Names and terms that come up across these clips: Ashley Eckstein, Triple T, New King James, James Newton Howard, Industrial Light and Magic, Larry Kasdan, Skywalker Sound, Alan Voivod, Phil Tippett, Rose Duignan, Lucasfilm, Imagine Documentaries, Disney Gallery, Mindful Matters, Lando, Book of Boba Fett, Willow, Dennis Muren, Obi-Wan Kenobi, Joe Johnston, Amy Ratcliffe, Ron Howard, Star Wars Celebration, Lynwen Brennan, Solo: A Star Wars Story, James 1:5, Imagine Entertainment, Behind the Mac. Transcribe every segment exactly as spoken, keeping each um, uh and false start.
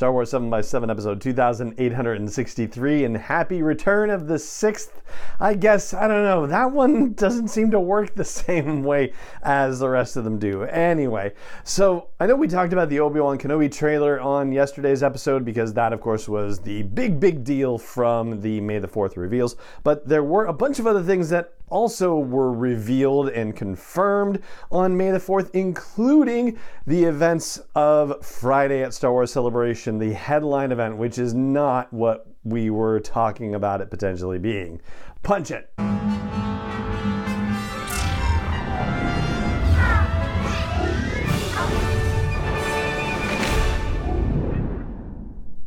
Star Wars seven by seven episode two thousand eight hundred sixty-three, and happy return of the sixth. I guess, I don't know, that one doesn't seem to work the same way as the rest of them do. Anyway, so I know we talked about the Obi-Wan Kenobi trailer on yesterday's episode because that, of course, was the big, big deal from the May the fourth reveals, but there were a bunch of other things that also were revealed and confirmed on May the fourth, including the events of Friday at Star Wars Celebration, the headline event, which is not what we were talking about it potentially being. Punch it.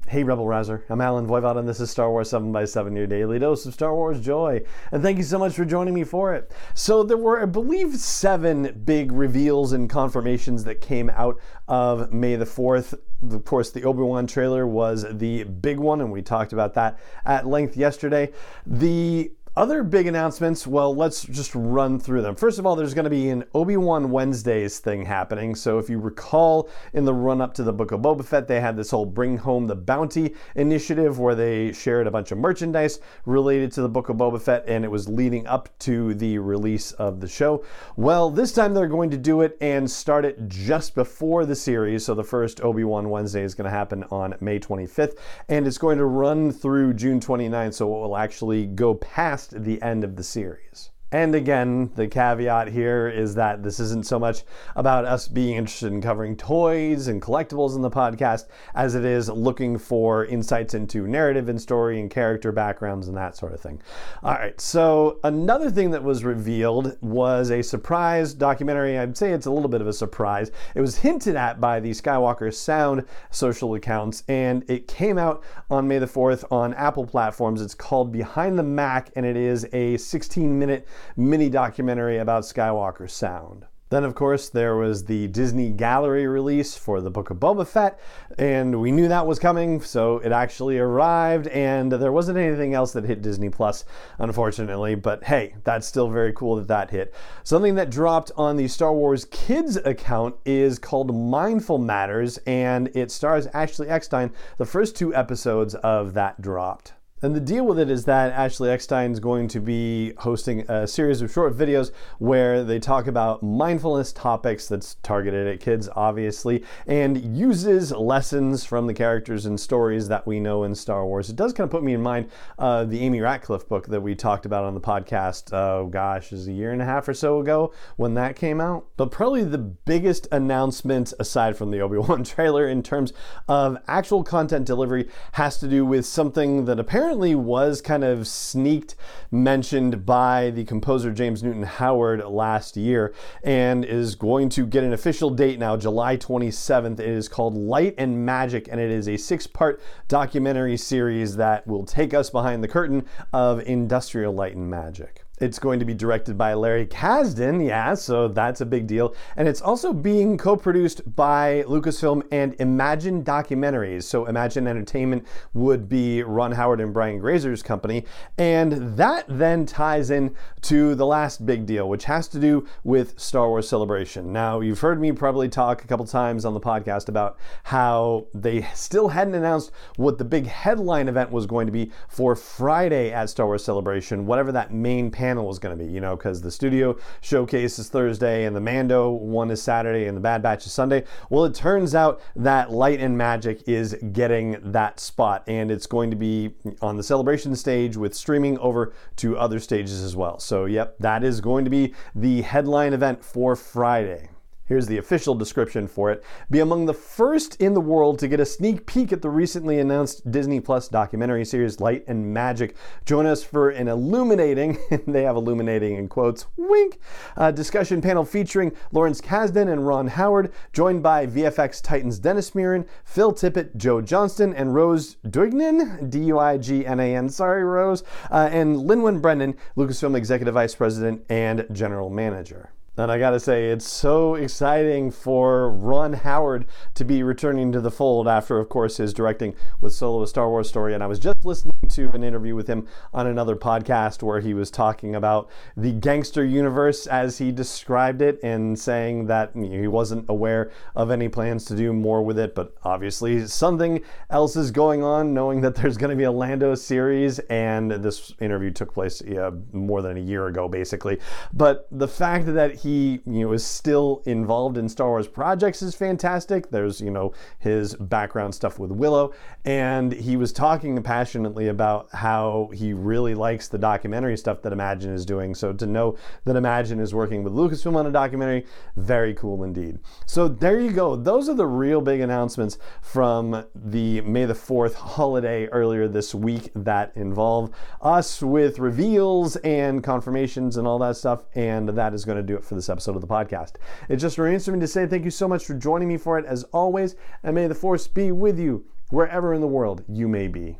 Hey Rebel Rouser, I'm Alan Voivod and this is Star Wars seven by seven, your daily dose of Star Wars joy. And thank you so much for joining me for it. So there were, I believe, seven big reveals and confirmations that came out of May the fourth. Of course, the Obi-Wan trailer was the big one, and we talked about that at length yesterday. The other big announcements, well, let's just run through them. First of all, there's going to be an Obi-Wan Wednesdays thing happening. So if you recall, in the run-up to the Book of Boba Fett, they had this whole Bring Home the Bounty initiative where they shared a bunch of merchandise related to the Book of Boba Fett, and it was leading up to the release of the show. Well, this time they're going to do it and start it just before the series. So the first Obi-Wan Wednesday is going to happen on May twenty-fifth, and it's going to run through June twenty-ninth, so it will actually go past the end of the series. And again, the caveat here is that this isn't so much about us being interested in covering toys and collectibles in the podcast as it is looking for insights into narrative and story and character backgrounds and that sort of thing. All right, so another thing that was revealed was a surprise documentary. I'd say it's a little bit of a surprise. It was hinted at by the Skywalker Sound social accounts, and it came out on May the fourth on Apple platforms. It's called Behind the Mac, and it is a sixteen minute mini documentary about Skywalker Sound. Then, of course, there was the Disney Gallery release for the Book of Boba Fett, and we knew that was coming, so it actually arrived, and there wasn't anything else that hit Disney Plus, unfortunately, but hey, that's still very cool that that hit. Something that dropped on the Star Wars Kids account is called Mindful Matters, and it stars Ashley Eckstein. The first two episodes of that dropped. And the deal with it is that Ashley Eckstein is going to be hosting a series of short videos where they talk about mindfulness topics that's targeted at kids, obviously, and uses lessons from the characters and stories that we know in Star Wars. It does kind of put me in mind uh, the Amy Ratcliffe book that we talked about on the podcast, oh gosh, is a year and a half or so ago when that came out. But probably the biggest announcement, aside from the Obi-Wan trailer, in terms of actual content delivery has to do with something that apparently was kind of sneaked mentioned by the composer James Newton Howard last year and is going to get an official date now, July twenty-seventh. It is called Light and Magic, and it is a six-part documentary series that will take us behind the curtain of Industrial Light and Magic. It's going to be directed by Larry Kasdan, yeah, so that's a big deal. And it's also being co-produced by Lucasfilm and Imagine Documentaries. So Imagine Entertainment would be Ron Howard and Brian Grazer's company. And that then ties in to the last big deal, which has to do with Star Wars Celebration. Now, you've heard me probably talk a couple times on the podcast about how they still hadn't announced what the big headline event was going to be for Friday at Star Wars Celebration, whatever that main panel is going to be, you know, because the studio showcase is Thursday and the Mando one is Saturday and the Bad Batch is Sunday. Well, it turns out that Light and Magic is getting that spot, and it's going to be on the Celebration stage with streaming over to other stages as well. So, yep, that is going to be the headline event for Friday. Here's the official description for it. Be among the first in the world to get a sneak peek at the recently announced Disney Plus documentary series Light and Magic. Join us for an illuminating, they have illuminating in quotes, wink, uh, discussion panel featuring Lawrence Kasdan and Ron Howard, joined by V F X Titans Dennis Muren, Phil Tippett, Joe Johnston, and Rose Duignan, D U I G N A N, sorry Rose, uh, and Lynwen Brennan, Lucasfilm Executive Vice President and General Manager. And I gotta say, it's so exciting for Ron Howard to be returning to the fold after, of course, his directing with Solo: A Star Wars Story. And I was just listening to an interview with him on another podcast where he was talking about the gangster universe as he described it, and saying that he wasn't aware of any plans to do more with it, but obviously something else is going on, knowing that there's going to be a Lando series, and this interview took place uh, more than a year ago, basically. But the fact that he, you know, is still involved in Star Wars projects is fantastic. There's, you know, his background stuff with Willow, and he was talking passionately about how he really likes the documentary stuff that Imagine is doing. So to know that Imagine is working with Lucasfilm on a documentary, very cool indeed. So there you go. Those are the real big announcements from the May the fourth holiday earlier this week that involve us, with reveals and confirmations and all that stuff. And that is going to do it for this episode of the podcast. It just remains for me to say thank you so much for joining me for it, as always, and may the force be with you wherever in the world you may be.